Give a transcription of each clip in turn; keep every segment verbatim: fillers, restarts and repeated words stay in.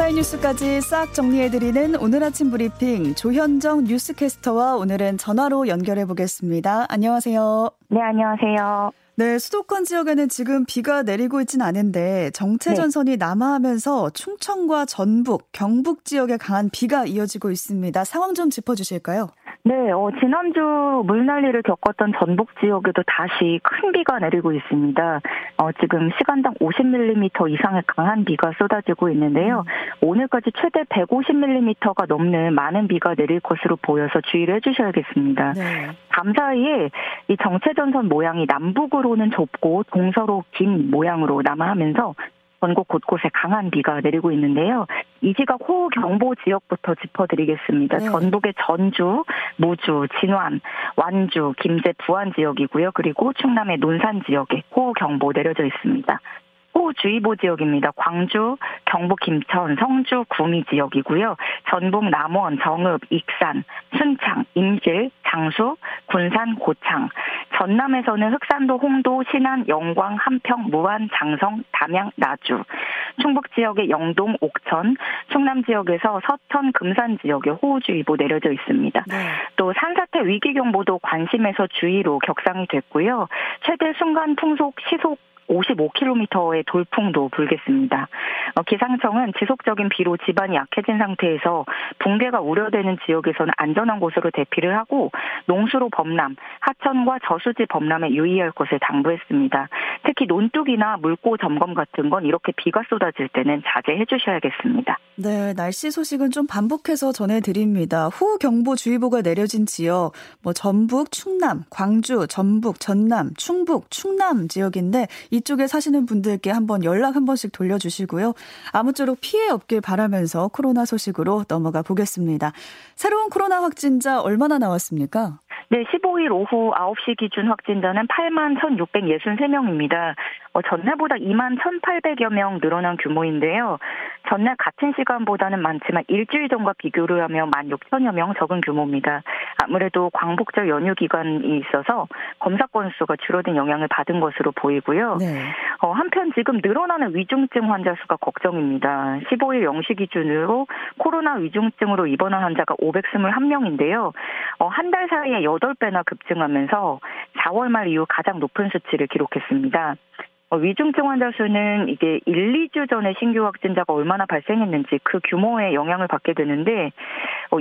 시사인 뉴스까지 싹 정리해드리는 오늘 아침 브리핑, 조현정 뉴스캐스터와 오늘은 전화로 연결해보겠습니다. 안녕하세요. 네, 안녕하세요. 네, 수도권 지역에는 지금 비가 내리고 있진 않은데 정체전선이 네. 남하하면서 충청과 전북, 경북 지역에 강한 비가 이어지고 있습니다. 상황 좀 짚어주실까요? 네, 어, 지난주 물난리를 겪었던 전북 지역에도 다시 큰 비가 내리고 있습니다. 어, 지금 시간당 오십 밀리미터 이상의 강한 비가 쏟아지고 있는데요. 음. 오늘까지 최대 백오십 밀리미터가 넘는 많은 비가 내릴 것으로 보여서 주의를 해주셔야겠습니다. 네. 밤 사이에 이 정체전선 모양이 남북으로는 좁고 동서로 긴 모양으로 남하하면서 전국 곳곳에 강한 비가 내리고 있는데요. 이 지각 호우 경보 지역부터 짚어드리겠습니다. 네. 전북의 전주, 무주, 진안, 완주, 김제, 부안 지역이고요. 그리고 충남의 논산 지역에 호우 경보 내려져 있습니다. 호우주의보 지역입니다. 광주, 경북 김천, 성주, 구미 지역이고요. 전북 남원, 정읍, 익산, 순창, 임실, 장수, 군산, 고창. 전남에서는 흑산도, 홍도, 신안, 영광, 함평, 무안, 장성, 담양, 나주. 충북 지역의 영동, 옥천, 충남 지역에서 서천, 금산 지역에 호우주의보 내려져 있습니다. 네. 또 산사태 위기경보도 관심에서 주의로 격상이 됐고요. 최대 순간 풍속 시속 오십오 킬로미터의 돌풍도 불겠습니다. 기상청은 지속적인 비로 지반이 약해진 상태에서 붕괴가 우려되는 지역에서는 안전한 곳으로 대피를 하고 농수로 범람, 하천과 저수지 범람에 유의할 것을 당부했습니다. 특히 논둑이나 물고 점검 같은 건 이렇게 비가 쏟아질 때는 자제해 주셔야겠습니다. 네, 날씨 소식은 좀 반복해서 전해드립니다. 호우경보주의보가 내려진 지역, 뭐 전북, 충남, 광주, 전북, 전남, 충북, 충남 지역인데 이쪽에 사시는 분들께 한번 연락 한 번씩 돌려주시고요. 아무쪼록 피해 없길 바라면서 코로나 소식으로 넘어가 보겠습니다. 새로운 코로나 확진자 얼마나 나왔습니까? 네, 십오일 오후 아홉 시 기준 확진자는 팔만 천육백육십삼 명입니다. 어, 전날보다 이만 천팔백여 명 늘어난 규모인데요. 전날 같은 시간보다는 많지만 일주일 전과 비교를 하면 만 육천여 명 적은 규모입니다. 아무래도 광복절 연휴 기간이 있어서 검사 건수가 줄어든 영향을 받은 것으로 보이고요. 네. 어, 한편 지금 늘어나는 위중증 환자 수가 걱정입니다. 십오일 영 시 기준으로 코로나 위중증으로 입원한 환자가 오백이십일 명인데요. 어, 한 달 사이에 여덟 배나 급증하면서 사월 말 이후 가장 높은 수치를 기록했습니다. 위중증 환자 수는 이게 일, 이주 전에 신규 확진자가 얼마나 발생했는지 그 규모에 영향을 받게 되는데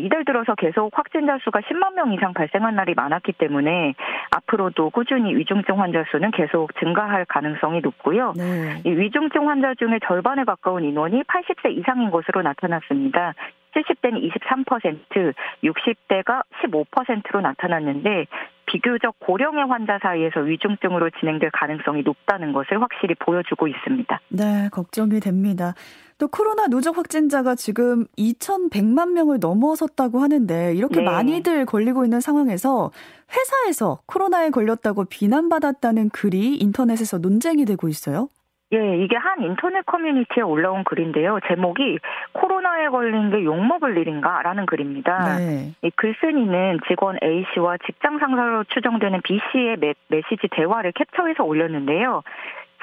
이달 들어서 계속 확진자 수가 십만 명 이상 발생한 날이 많았기 때문에 앞으로도 꾸준히 위중증 환자 수는 계속 증가할 가능성이 높고요. 네. 이 위중증 환자 중에 절반에 가까운 인원이 팔십 세 이상인 것으로 나타났습니다. 칠십 대는 이십삼 퍼센트, 육십 대가 십오 퍼센트로 나타났는데 비교적 고령의 환자 사이에서 위중증으로 진행될 가능성이 높다는 것을 확실히 보여주고 있습니다. 네, 걱정이 됩니다. 또 코로나 누적 확진자가 지금 이천백만 명을 넘어섰다고 하는데 이렇게 네. 많이들 걸리고 있는 상황에서 회사에서 코로나에 걸렸다고 비난받았다는 글이 인터넷에서 논쟁이 되고 있어요. 예, 이게 한 인터넷 커뮤니티에 올라온 글인데요. 제목이 코로나에 걸린 게 욕먹을 일인가? 라는 글입니다. 네. 이 글쓴이는 직원 A씨와 직장 상사로 추정되는 B씨의 메, 메시지 대화를 캡처해서 올렸는데요.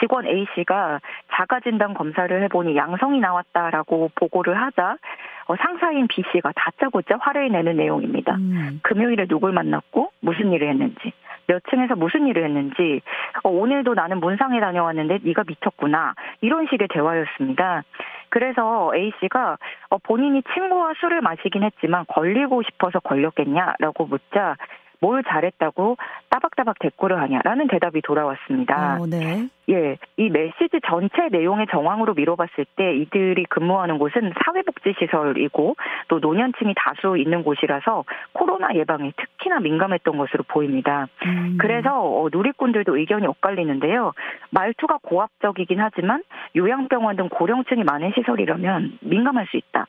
직원 A씨가 자가진단 검사를 해보니 양성이 나왔다라고 보고를 하자 어, 상사인 B씨가 다짜고짜 화를 내는 내용입니다. 음. 금요일에 누굴 만났고 무슨 일을 했는지. 몇 층에서 무슨 일을 했는지 어, 오늘도 나는 문상에 다녀왔는데 네가 미쳤구나 이런 식의 대화였습니다. 그래서 A씨가 어, 본인이 친구와 술을 마시긴 했지만 걸리고 싶어서 걸렸겠냐라고 묻자 뭘 잘했다고 따박따박 대꾸를 하냐라는 대답이 돌아왔습니다. 어, 네. 예, 이 메시지 전체 내용의 정황으로 미뤄봤을 때 이들이 근무하는 곳은 사회복지시설이고 또 노년층이 다수 있는 곳이라서 코로나 예방에 특히나 민감했던 것으로 보입니다. 음. 그래서 누리꾼들도 의견이 엇갈리는데요. 말투가 고압적이긴 하지만 요양병원 등 고령층이 많은 시설이라면 민감할 수 있다.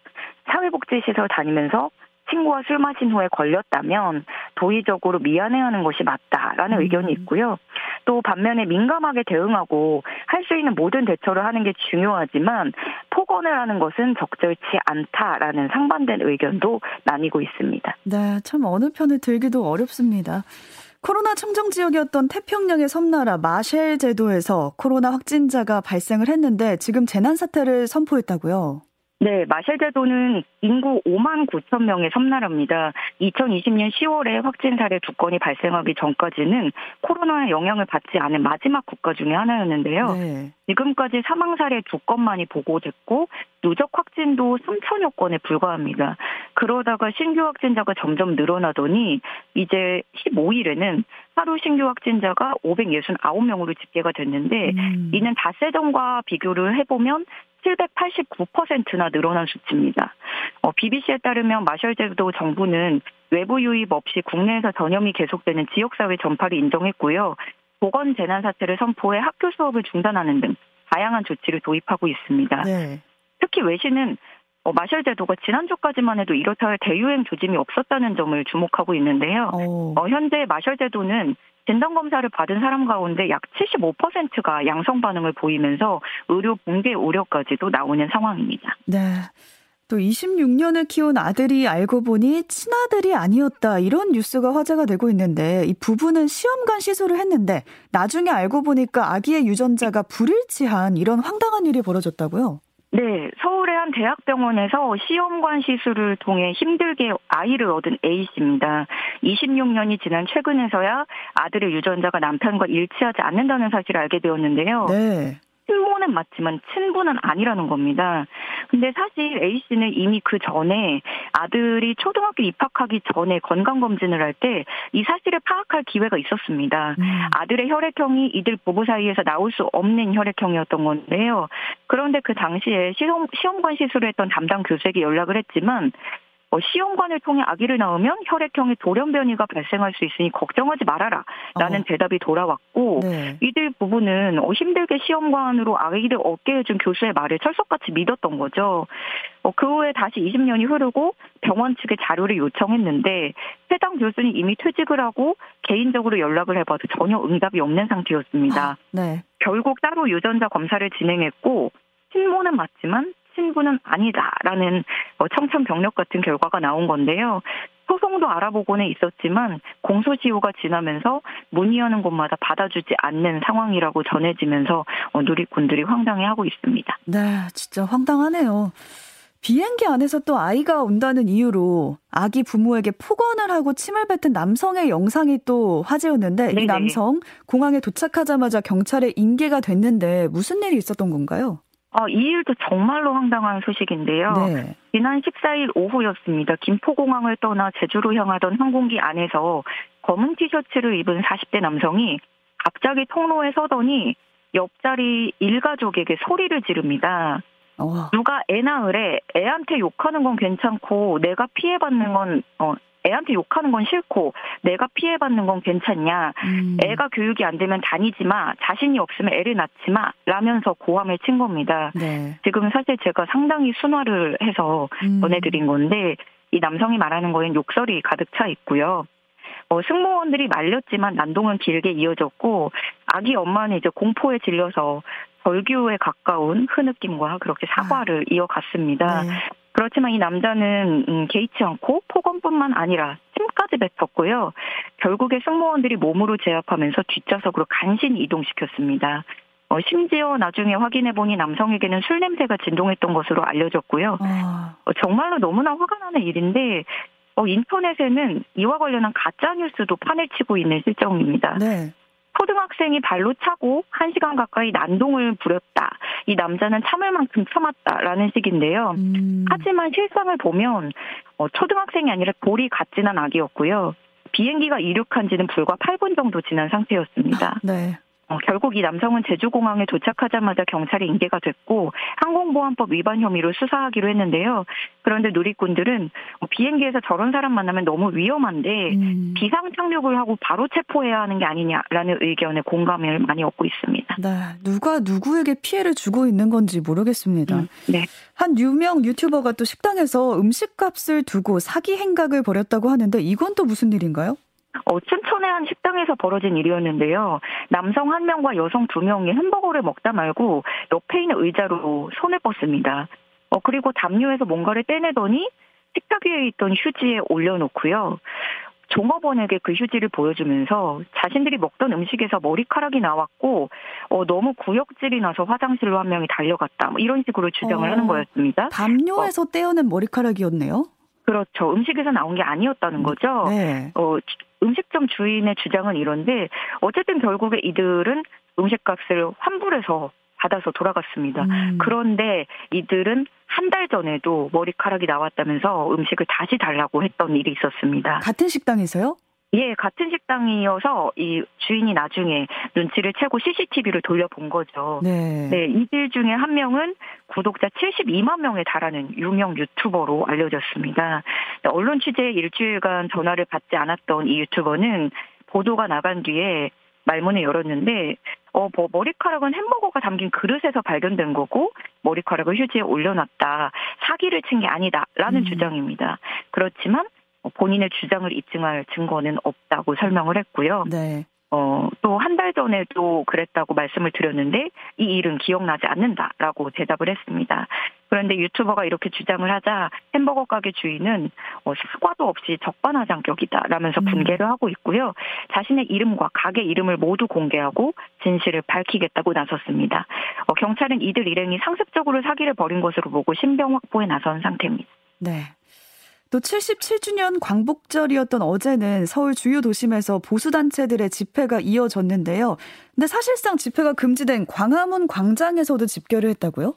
사회복지시설 다니면서 친구와 술 마신 후에 걸렸다면 도의적으로 미안해하는 것이 맞다라는 음. 의견이 있고요. 또 반면에 민감하게 대응하고 할 수 있는 모든 대처를 하는 게 중요하지만 폭언을 하는 것은 적절치 않다라는 상반된 의견도 나뉘고 있습니다. 네, 참 어느 편을 들기도 어렵습니다. 코로나 청정 지역이었던 태평양의 섬나라 마셜제도에서 코로나 확진자가 발생을 했는데 지금 재난 사태를 선포했다고요? 네, 마셜제도는 인구 오만 구천 명의 섬나라입니다. 이천이십 년 시월에 확진 사례 두 건이 발생하기 전까지는 코로나의 영향을 받지 않은 마지막 국가 중에 하나였는데요. 네. 지금까지 사망 사례 두 건만이 보고됐고 누적 확진도 삼천여 건에 불과합니다. 그러다가 신규 확진자가 점점 늘어나더니 이제 십오 일에는 하루 신규 확진자가 오백육십구 명으로 집계가 됐는데 음. 이는 닷새 전과 비교를 해보면 칠백팔십구 퍼센트나 늘어난 수치입니다. 어, 비비씨에 따르면 마셜제도 정부는 외부 유입 없이 국내에서 전염이 계속되는 지역사회 전파를 인정했고요. 보건 재난 사태를 선포해 학교 수업을 중단하는 등 다양한 조치를 도입하고 있습니다. 네. 특히 외신은 어, 마셜제도가 지난주까지만 해도 이렇다 할 대유행 조짐이 없었다는 점을 주목하고 있는데요. 어, 현재 마셜제도는 진단검사를 받은 사람 가운데 약 칠십오 퍼센트가 양성 반응을 보이면서 의료 붕괴 우려까지도 나오는 상황입니다. 네, 또 이십육 년을 키운 아들이 알고 보니 친아들이 아니었다, 이런 뉴스가 화제가 되고 있는데, 이 부부는 시험관 시술을 했는데 나중에 알고 보니까 아기의 유전자가 불일치한 이런 황당한 일이 벌어졌다고요? 네, 서울의 한 대학병원에서 시험관 시술을 통해 힘들게 아이를 얻은 A씨입니다. 이십육 년이 지난 최근에서야 아들의 유전자가 남편과 일치하지 않는다는 사실을 알게 되었는데요. 네. 친모는 맞지만 친부는 아니라는 겁니다. 근데 사실 A씨는 이미 그 전에 아들이 초등학교 입학하기 전에 건강검진을 할 때 이 사실을 파악할 기회가 있었습니다. 음. 아들의 혈액형이 이들 부부 사이에서 나올 수 없는 혈액형이었던 건데요. 그런데 그 당시에 시험, 시험관 시술을 했던 담당 교수에게 연락을 했지만 시험관을 통해 아기를 낳으면 혈액형의 돌연변이가 발생할 수 있으니 걱정하지 말아라 라는 어. 대답이 돌아왔고 네. 이들 부부는 힘들게 시험관으로 아기를 얻게 해준 교수의 말을 철석같이 믿었던 거죠. 그 후에 다시 이십 년이 흐르고 병원 측에 자료를 요청했는데 해당 교수는 이미 퇴직을 하고 개인적으로 연락을 해봐도 전혀 응답이 없는 상태였습니다. 네. 결국 따로 유전자 검사를 진행했고 친모는 맞지만 친구는 아니다라는 청천벽력 같은 결과가 나온 건데요. 소송도 알아보고는 있었지만 공소시효가 지나면서 문의하는 곳마다 받아주지 않는 상황이라고 전해지면서 누리꾼들이 황당해하고 있습니다. 네, 진짜 황당하네요. 비행기 안에서 또 아이가 온다는 이유로 아기 부모에게 폭언을 하고 침을 뱉은 남성의 영상이 또 화제였는데 네네. 이 남성 공항에 도착하자마자 경찰에 인계가 됐는데 무슨 일이 있었던 건가요? 어, 이 일도 정말로 황당한 소식인데요. 네. 지난 십사 일 오후였습니다. 김포공항을 떠나 제주로 향하던 항공기 안에서 검은 티셔츠를 입은 사십 대 남성이 갑자기 통로에 서더니 옆자리 일가족에게 소리를 지릅니다. 어. 누가 애 낳으래, 애한테 욕하는 건 괜찮고 내가 피해받는 건... 어, 애한테 욕하는 건 싫고 내가 피해받는 건 괜찮냐. 음. 애가 교육이 안 되면 다니지 마. 자신이 없으면 애를 낳지 마. 라면서 고함을 친 겁니다. 네. 지금 사실 제가 상당히 순화를 해서 음. 전해드린 건데 이 남성이 말하는 거엔 욕설이 가득 차 있고요. 어, 승무원들이 말렸지만 난동은 길게 이어졌고 아기 엄마는 이제 공포에 질려서 절규에 가까운 흐느낌과 그렇게 사과를 아. 이어갔습니다. 네. 그렇지만 이 남자는 음, 개의치 않고 폭언뿐만 아니라 침까지 뱉었고요. 결국에 승무원들이 몸으로 제압하면서 뒷좌석으로 간신히 이동시켰습니다. 어, 심지어 나중에 확인해보니 남성에게는 술 냄새가 진동했던 것으로 알려졌고요. 어, 정말로 너무나 화가 나는 일인데 어, 인터넷에는 이와 관련한 가짜뉴스도 판을 치고 있는 실정입니다. 네. 초등학생이 발로 차고 한 시간 가까이 난동을 부렸다. 이 남자는 참을 만큼 참았다라는 식인데요. 음. 하지만 실상을 보면 초등학생이 아니라 돌이 갓 지난 아기였고요. 비행기가 이륙한 지는 불과 팔 분 정도 지난 상태였습니다. 네. 어, 결국 이 남성은 제주공항에 도착하자마자 경찰에 인계가 됐고 항공보안법 위반 혐의로 수사하기로 했는데요. 그런데 누리꾼들은 비행기에서 저런 사람 만나면 너무 위험한데 음. 비상 착륙을 하고 바로 체포해야 하는 게 아니냐라는 의견에 공감을 많이 얻고 있습니다. 네, 누가 누구에게 피해를 주고 있는 건지 모르겠습니다. 음, 네. 한 유명 유튜버가 또 식당에서 음식값을 두고 사기 행각을 벌였다고 하는데 이건 또 무슨 일인가요? 어, 춘천의 한 식당에서 벌어진 일이었는데요. 남성 한 명과 여성 두 명이 햄버거를 먹다 말고 옆에 있는 의자로 손을 뻗습니다. 어, 그리고 담요에서 뭔가를 떼내더니 식탁 위에 있던 휴지에 올려놓고요. 종업원에게 그 휴지를 보여주면서 자신들이 먹던 음식에서 머리카락이 나왔고 어, 너무 구역질이 나서 화장실로 한 명이 달려갔다. 뭐 이런 식으로 주장을 어, 하는 거였습니다. 담요에서 어, 떼어낸 머리카락이었네요? 그렇죠. 음식에서 나온 게 아니었다는 거죠. 네. 어, 음식점 주인의 주장은 이런데 어쨌든 결국에 이들은 음식값을 환불해서 받아서 돌아갔습니다. 음. 그런데 이들은 한 달 전에도 머리카락이 나왔다면서 음식을 다시 달라고 했던 일이 있었습니다. 같은 식당에서요? 예, 같은 식당이어서 이 주인이 나중에 눈치를 채고 씨씨티비를 돌려본 거죠. 네. 네, 이들 중에 한 명은 구독자 칠십이만 명에 달하는 유명 유튜버로 알려졌습니다. 언론 취재에 일주일간 전화를 받지 않았던 이 유튜버는 보도가 나간 뒤에 말문을 열었는데 어, 뭐 머리카락은 햄버거가 담긴 그릇에서 발견된 거고 머리카락을 휴지에 올려놨다. 사기를 친 게 아니다라는 음. 주장입니다. 그렇지만 본인의 주장을 입증할 증거는 없다고 설명을 했고요. 네. 어, 또 한 달 전에도 그랬다고 말씀을 드렸는데 이 일은 기억나지 않는다라고 대답을 했습니다. 그런데 유튜버가 이렇게 주장을 하자 햄버거 가게 주인은 어, 사과도 없이 적반하장격이다라면서 분개를 하고 있고요. 자신의 이름과 가게 이름을 모두 공개하고 진실을 밝히겠다고 나섰습니다. 어, 경찰은 이들 일행이 상습적으로 사기를 벌인 것으로 보고 신병 확보에 나선 상태입니다. 네. 또 칠십칠 주년 광복절이었던 어제는 서울 주요 도심에서 보수단체들의 집회가 이어졌는데요. 근데 사실상 집회가 금지된 광화문 광장에서도 집결을 했다고요?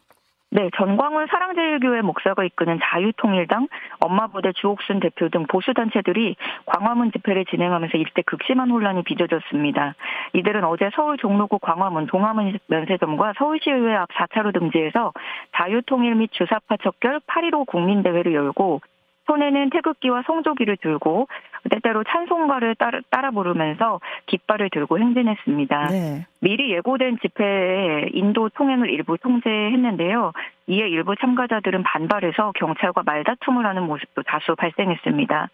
네, 전광훈 사랑제일교회 목사가 이끄는 자유통일당, 엄마부대 주옥순 대표 등 보수단체들이 광화문 집회를 진행하면서 일대 극심한 혼란이 빚어졌습니다. 이들은 어제 서울 종로구 광화문 동화문 면세점과 서울시의회 앞 사 차로 등지에서 자유통일 및 주사파 척결 팔일오 국민대회를 열고 손에는 태극기와 성조기를 들고 때때로 찬송가를 따라, 따라 부르면서 깃발을 들고 행진했습니다. 네. 미리 예고된 집회에 인도 통행을 일부 통제했는데요. 이에 일부 참가자들은 반발해서 경찰과 말다툼을 하는 모습도 다수 발생했습니다.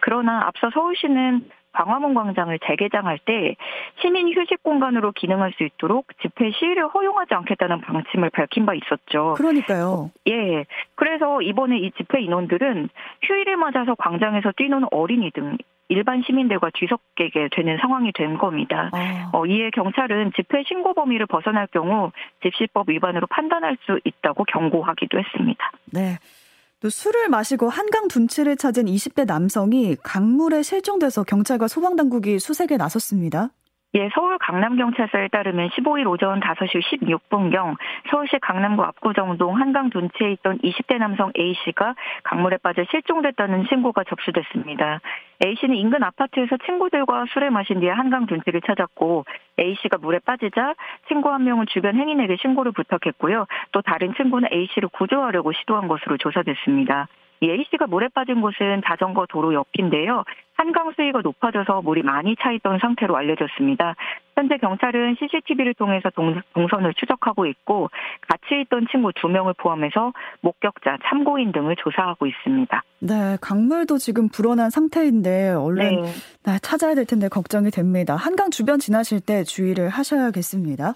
그러나 앞서 서울시는 광화문 광장을 재개장할 때 시민 휴식 공간으로 기능할 수 있도록 집회 시위를 허용하지 않겠다는 방침을 밝힌 바 있었죠. 그러니까요. 예. 그래서 이번에 이 집회 인원들은 휴일을 맞아서 광장에서 뛰노는 어린이 등 일반 시민들과 뒤섞이게 되는 상황이 된 겁니다. 아. 어, 이에 경찰은 집회 신고 범위를 벗어날 경우 집시법 위반으로 판단할 수 있다고 경고하기도 했습니다. 네. 또 술을 마시고 한강 둔치를 찾은 이십 대 남성이 강물에 실종돼서 경찰과 소방당국이 수색에 나섰습니다. 예, 서울 강남경찰서에 따르면 십오일 오전 다섯 시 십육 분경 서울시 강남구 압구정동 한강 둔치에 있던 이십 대 남성 A씨가 강물에 빠져 실종됐다는 신고가 접수됐습니다. A씨는 인근 아파트에서 친구들과 술을 마신 뒤에 한강 둔치를 찾았고 A씨가 물에 빠지자 친구 한 명은 주변 행인에게 신고를 부탁했고요. 또 다른 친구는 A씨를 구조하려고 시도한 것으로 조사됐습니다. A씨가 물에 빠진 곳은 자전거 도로 옆인데요. 한강 수위가 높아져서 물이 많이 차있던 상태로 알려졌습니다. 현재 경찰은 씨씨티비를 통해서 동, 동선을 추적하고 있고 같이 있던 친구 두 명을 포함해서 목격자, 참고인 등을 조사하고 있습니다. 네, 강물도 지금 불어난 상태인데 얼른 네. 네, 찾아야 될 텐데 걱정이 됩니다. 한강 주변 지나실 때 주의를 하셔야겠습니다.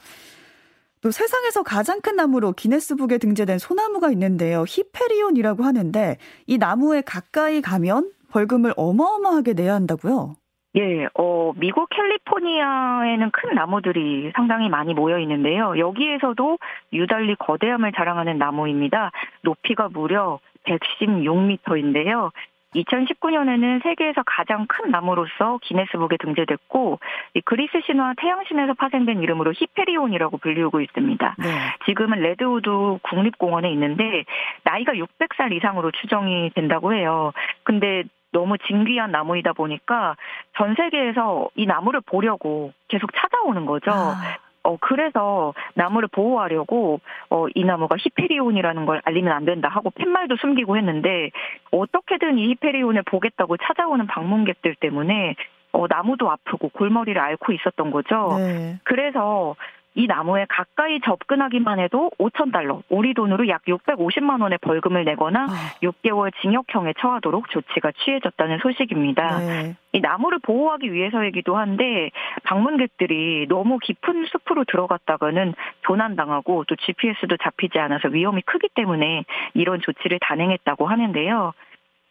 또 세상에서 가장 큰 나무로 기네스북에 등재된 소나무가 있는데요. 히페리온이라고 하는데 이 나무에 가까이 가면 벌금을 어마어마하게 내야 한다고요? 예, 어, 미국 캘리포니아에는 큰 나무들이 상당히 많이 모여 있는데요. 여기에서도 유달리 거대함을 자랑하는 나무입니다. 높이가 무려 백십육 미터인데요. 이천십구 년에는 세계에서 가장 큰 나무로서 기네스북에 등재됐고 이 그리스 신화 태양신에서 파생된 이름으로 히페리온이라고 불리우고 있습니다. 네. 지금은 레드우드 국립공원에 있는데 나이가 육백 살 이상으로 추정이 된다고 해요. 근데 너무 진귀한 나무이다 보니까 전 세계에서 이 나무를 보려고 계속 찾아오는 거죠. 아. 어, 그래서 나무를 보호하려고, 어, 이 나무가 히페리온이라는 걸 알리면 안 된다 하고 팻말도 숨기고 했는데, 어떻게든 이 히페리온을 보겠다고 찾아오는 방문객들 때문에, 어, 나무도 아프고 골머리를 앓고 있었던 거죠. 네. 그래서 이 나무에 가까이 접근하기만 해도 오천 달러, 우리 돈으로 약 육백오십만 원의 벌금을 내거나 아. 육 개월 징역형에 처하도록 조치가 취해졌다는 소식입니다. 네. 이 나무를 보호하기 위해서이기도 한데 방문객들이 너무 깊은 숲으로 들어갔다가는 도난당하고 또 지피에스도 잡히지 않아서 위험이 크기 때문에 이런 조치를 단행했다고 하는데요.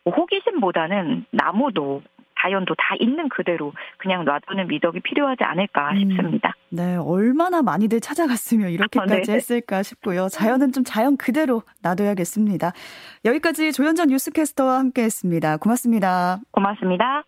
호기심보다는 나무도 자연도 다 있는 그대로 그냥 놔두는 미덕이 필요하지 않을까 싶습니다. 음, 네, 얼마나 많이들 찾아갔으면 이렇게까지 아, 했을까 싶고요. 자연은 좀 자연 그대로 놔둬야겠습니다. 여기까지 조현정 뉴스캐스터와 함께했습니다. 고맙습니다. 고맙습니다.